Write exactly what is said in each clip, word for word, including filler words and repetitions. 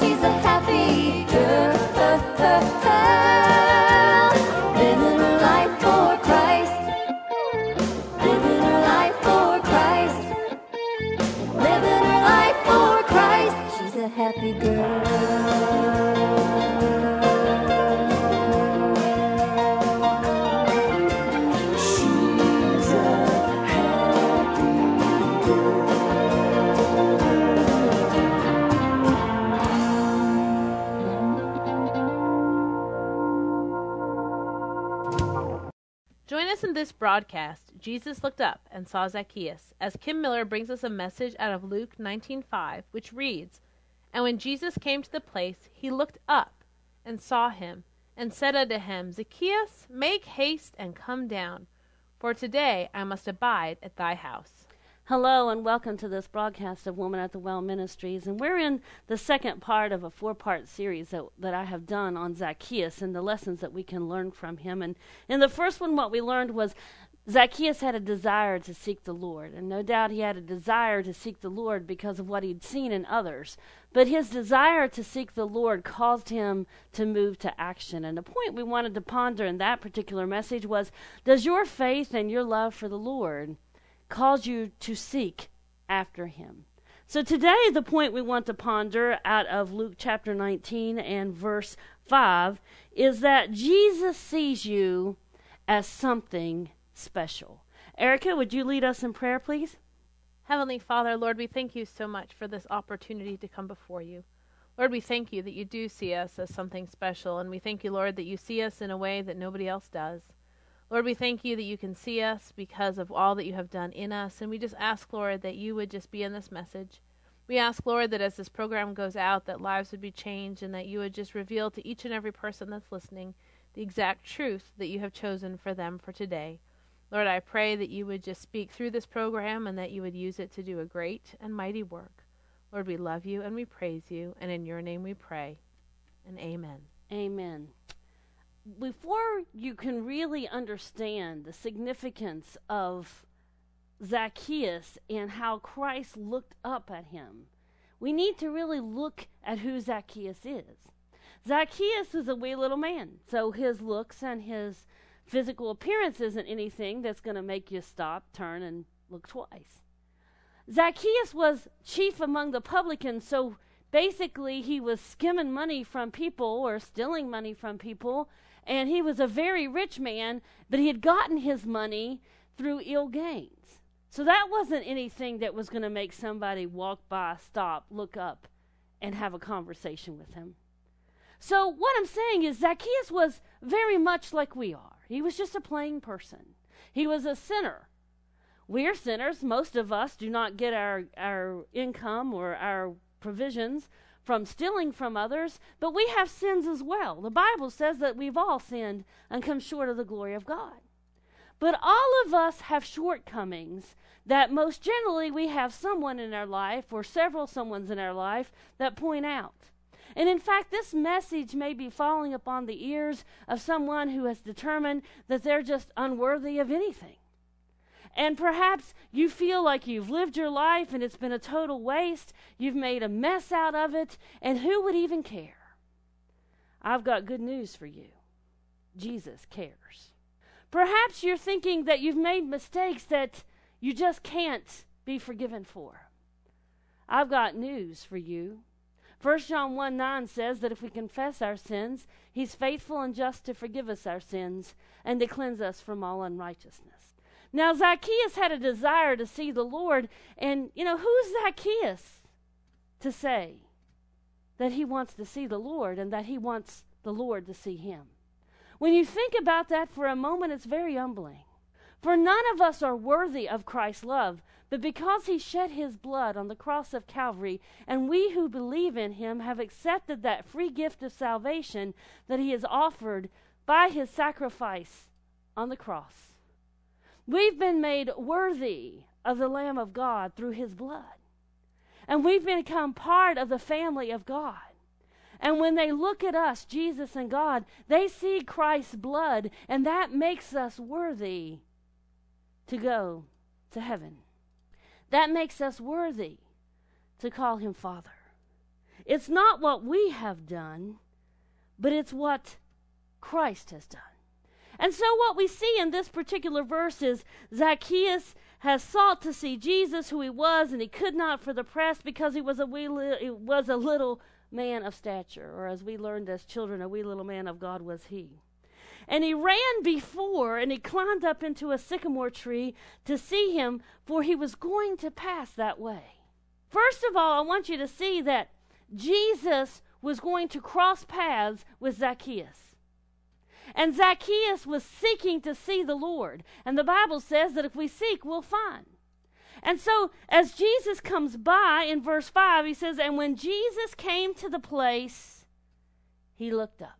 She's a happy girl. Living her life for Christ. Living her life for Christ. Living her life for Christ. She's a happy girl. In this broadcast, Jesus looked up and saw Zacchaeus, as Kim Miller brings us a message out of Luke nineteen five, which reads, "And when Jesus came to the place, he looked up and saw him, and said unto him, Zacchaeus, make haste and come down, for today I must abide at thy house." Hello and welcome to this broadcast of Woman at the Well Ministries, and we're in the second part of a four-part series that, that I have done on Zacchaeus and the lessons that we can learn from him. And in the first one, what we learned was Zacchaeus had a desire to seek the Lord, and no doubt he had a desire to seek the Lord because of what he'd seen in others. But his desire to seek the Lord caused him to move to action. And the point we wanted to ponder in that particular message was, does your faith and your love for the Lord calls you to seek after him? So today the point we want to ponder out of Luke chapter nineteen and verse five is that Jesus sees you as something special. Erica, would you lead us in prayer, please? Heavenly Father, Lord, we thank you so much for this opportunity to come before you. Lord, we thank you that you do see us as something special, and we thank you, Lord, that you see us in a way that nobody else does. Lord, we thank you that you can see us because of all that you have done in us. And we just ask, Lord, that you would just be in this message. We ask, Lord, that as this program goes out, that lives would be changed and that you would just reveal to each and every person that's listening the exact truth that you have chosen for them for today. Lord, I pray that you would just speak through this program and that you would use it to do a great and mighty work. Lord, we love you and we praise you. And in your name we pray. And amen. Amen. Before you can really understand the significance of Zacchaeus and how Christ looked up at him, we need to really look at who Zacchaeus is. Zacchaeus was a wee little man, so his looks and his physical appearance isn't anything that's going to make you stop, turn, and look twice. Zacchaeus was chief among the publicans, so basically he was skimming money from people or stealing money from people, and he was a very rich man, but he had gotten his money through ill gains. So that wasn't anything that was going to make somebody walk by, stop, look up, and have a conversation with him. So what I'm saying is Zacchaeus was very much like we are. He was just a plain person. He was a sinner. We are sinners. Most of us do not get our, our income or our provisions from stealing from others, but we have sins as well. The Bible says that we've all sinned and come short of the glory of God. But all of us have shortcomings that most generally we have someone in our life or several someones in our life that point out. And in fact, this message may be falling upon the ears of someone who has determined that they're just unworthy of anything. And perhaps you feel like you've lived your life and it's been a total waste. You've made a mess out of it, and who would even care? I've got good news for you. Jesus cares. Perhaps you're thinking that you've made mistakes that you just can't be forgiven for. I've got news for you. First John one nine says that if we confess our sins, he's faithful and just to forgive us our sins and to cleanse us from all unrighteousness. Now, Zacchaeus had a desire to see the Lord, and, you know, who's Zacchaeus to say that he wants to see the Lord and that he wants the Lord to see him? When you think about that for a moment, it's very humbling. For none of us are worthy of Christ's love, but because he shed his blood on the cross of Calvary, and we who believe in him have accepted that free gift of salvation that he has offered by his sacrifice on the cross, we've been made worthy of the Lamb of God through his blood. And we've become part of the family of God. And when they look at us, Jesus and God, they see Christ's blood, and that makes us worthy to go to heaven. That makes us worthy to call him Father. It's not what we have done, but it's what Christ has done. And so what we see in this particular verse is Zacchaeus has sought to see Jesus, who he was, and he could not for the press because he was a wee li- was a little man of stature, or as we learned as children, a wee little man of God was he. And he ran before, and he climbed up into a sycamore tree to see him, for he was going to pass that way. First of all, I want you to see that Jesus was going to cross paths with Zacchaeus. And Zacchaeus was seeking to see the Lord. And the Bible says that if we seek, we'll find. And so as Jesus comes by in verse five, he says, and when Jesus came to the place, he looked up.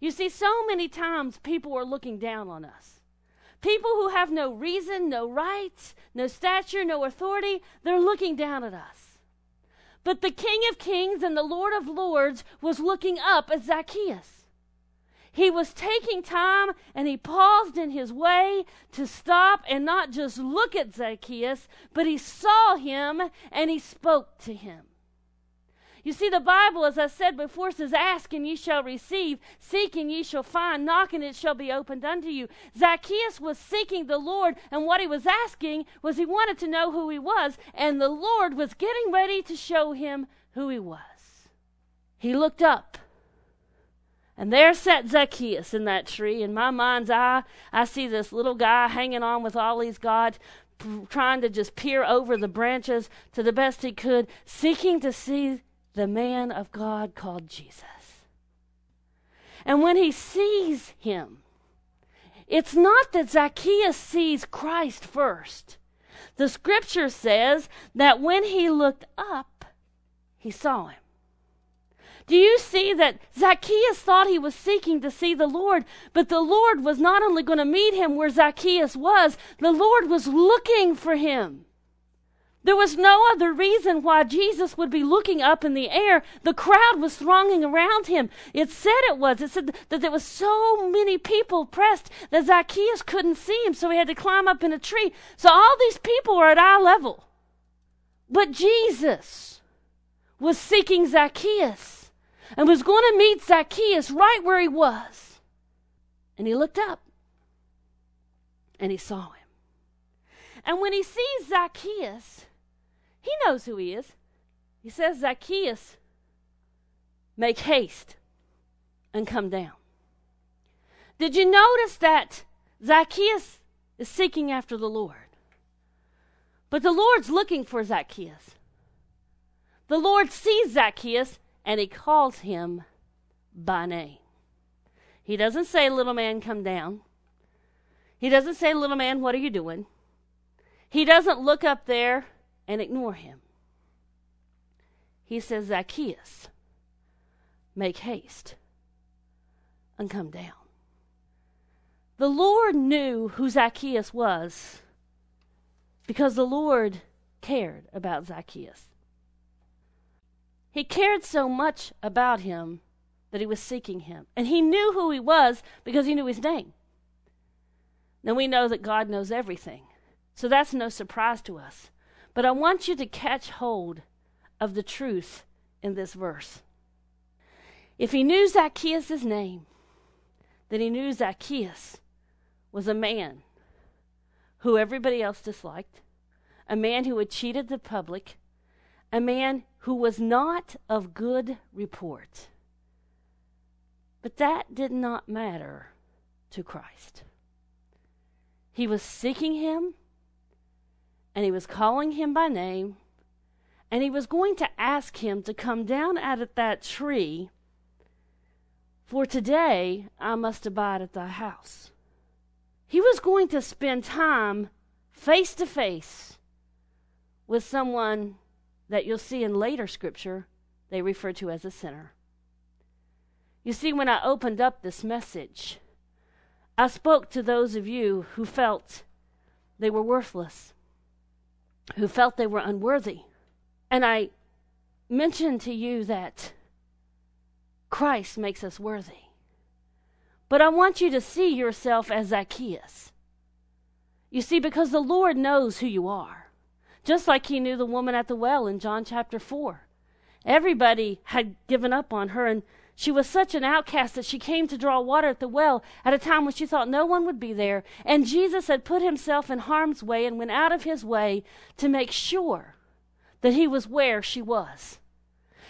You see, so many times people are looking down on us. People who have no reason, no rights, no stature, no authority, they're looking down at us. But the King of Kings and the Lord of Lords was looking up at Zacchaeus. He was taking time, and he paused in his way to stop and not just look at Zacchaeus, but he saw him and he spoke to him. You see, the Bible, as I said before, says, ask and ye shall receive, seek and ye shall find, knock and it shall be opened unto you. Zacchaeus was seeking the Lord, and what he was asking was he wanted to know who he was, and the Lord was getting ready to show him who he was. He looked up. And there sat Zacchaeus in that tree. In my mind's eye, I see this little guy hanging on with all he's got, p- trying to just peer over the branches to the best he could, seeking to see the man of God called Jesus. And when he sees him, it's not that Zacchaeus sees Christ first. The scripture says that when he looked up, he saw him. Do you see that Zacchaeus thought he was seeking to see the Lord, but the Lord was not only going to meet him where Zacchaeus was, the Lord was looking for him. There was no other reason why Jesus would be looking up in the air. The crowd was thronging around him. It said it was. It said that there was so many people pressed that Zacchaeus couldn't see him, so he had to climb up in a tree. So all these people are at eye level. But Jesus was seeking Zacchaeus. And was going to meet Zacchaeus right where he was. And he looked up. And he saw him. And when he sees Zacchaeus, he knows who he is. He says, Zacchaeus, make haste and come down. Did you notice that Zacchaeus is seeking after the Lord? But the Lord's looking for Zacchaeus. The Lord sees Zacchaeus. And he calls him by name. He doesn't say, little man, come down. He doesn't say, little man, what are you doing? He doesn't look up there and ignore him. He says, Zacchaeus, make haste and come down. The Lord knew who Zacchaeus was because the Lord cared about Zacchaeus. He cared so much about him that he was seeking him. And he knew who he was because he knew his name. Now we know that God knows everything. So that's no surprise to us. But I want you to catch hold of the truth in this verse. If he knew Zacchaeus' name, then he knew Zacchaeus was a man who everybody else disliked, a man who had cheated the public, a man who was not of good report. But that did not matter to Christ. He was seeking him, and he was calling him by name, and he was going to ask him to come down out of that tree, for today I must abide at thy house. He was going to spend time face to face with someone that you'll see in later scripture they refer to as a sinner. You see, when I opened up this message, I spoke to those of you who felt they were worthless, who felt they were unworthy. And I mentioned to you that Christ makes us worthy. But I want you to see yourself as Zacchaeus. You see, because the Lord knows who you are, just like he knew the woman at the well in John chapter four. Everybody had given up on her, and she was such an outcast that she came to draw water at the well at a time when she thought no one would be there. And Jesus had put himself in harm's way and went out of his way to make sure that he was where she was.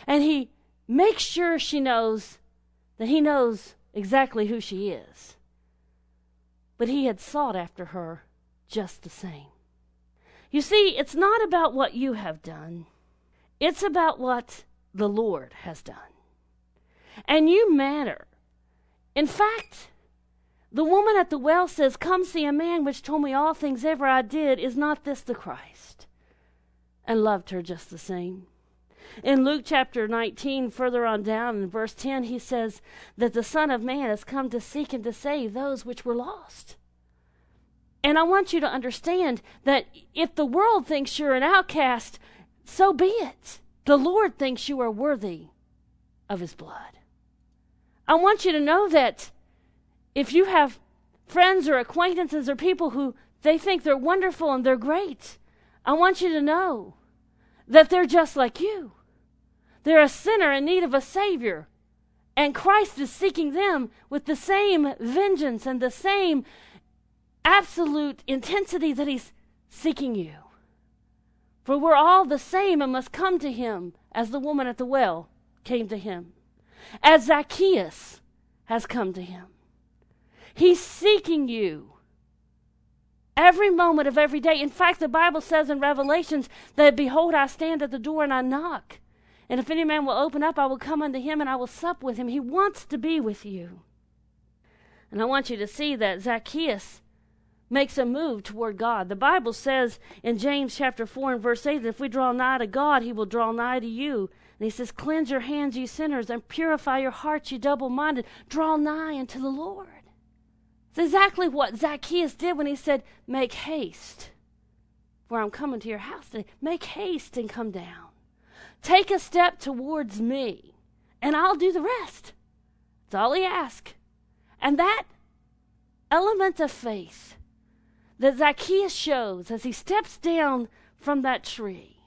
And he makes sure she knows that he knows exactly who she is. But he had sought after her just the same. You see, it's not about what you have done. It's about what the Lord has done. And you matter. In fact, the woman at the well says, "Come see a man which told me all things ever I did. Is not this the Christ?" And loved her just the same. In Luke chapter nineteen, further on down in verse ten, he says that the Son of Man has come to seek and to save those which were lost. And I want you to understand that if the world thinks you're an outcast, so be it. The Lord thinks you are worthy of his blood. I want you to know that if you have friends or acquaintances or people who they think they're wonderful and they're great, I want you to know that they're just like you. They're a sinner in need of a Savior, and Christ is seeking them with the same vengeance and the same absolute intensity that he's seeking you. For we're all the same and must come to him as the woman at the well came to him, as Zacchaeus has come to him. He's seeking you every moment of every day. In fact, the Bible says in Revelations that, "Behold, I stand at the door and I knock. And if any man will open up, I will come unto him and I will sup with him." He wants to be with you. And I want you to see that Zacchaeus makes a move toward God. The Bible says in James chapter four and verse eight that if we draw nigh to God, he will draw nigh to you. And he says, "Cleanse your hands, you sinners, and purify your hearts, you double-minded. Draw nigh unto the Lord." It's exactly what Zacchaeus did when he said, "Make haste, for I'm coming to your house today. Make haste and come down. Take a step towards me, and I'll do the rest." That's all he asked. And that element of faith that Zacchaeus shows as he steps down from that tree,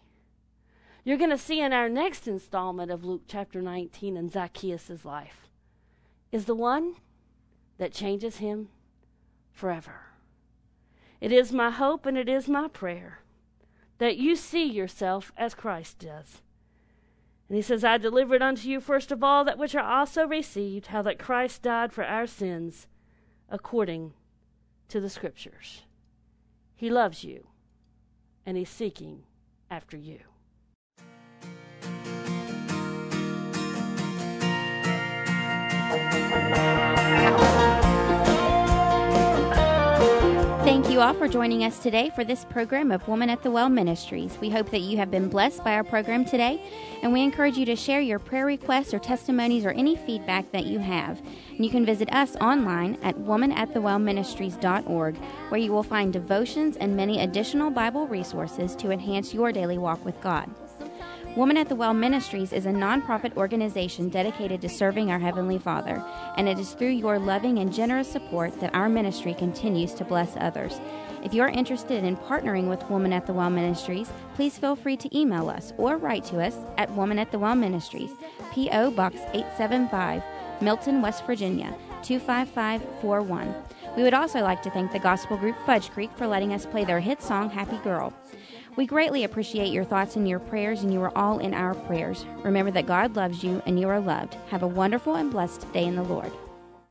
you're going to see in our next installment of Luke chapter nineteen and Zacchaeus' life, is the one that changes him forever. It is my hope and it is my prayer that you see yourself as Christ does. And he says, "I delivered unto you first of all that which I also received, how that Christ died for our sins according to the Scriptures." He loves you, and he's seeking after you. Thank you all for joining us today for this program of Woman at the Well Ministries. We hope that you have been blessed by our program today, and we encourage you to share your prayer requests or testimonies or any feedback that you have. And you can visit us online at woman at the well ministries dot org, where you will find devotions and many additional Bible resources to enhance your daily walk with God. Woman at the Well Ministries is a nonprofit organization dedicated to serving our Heavenly Father, and it is through your loving and generous support that our ministry continues to bless others. If you are interested in partnering with Woman at the Well Ministries, please feel free to email us or write to us at Woman at the Well Ministries, P O Box eight seventy-five, Milton, West Virginia, two five five four one. We would also like to thank the gospel group Fudge Creek for letting us play their hit song, "Happy Girl." We greatly appreciate your thoughts and your prayers, and you are all in our prayers. Remember that God loves you and you are loved. Have a wonderful and blessed day in the Lord.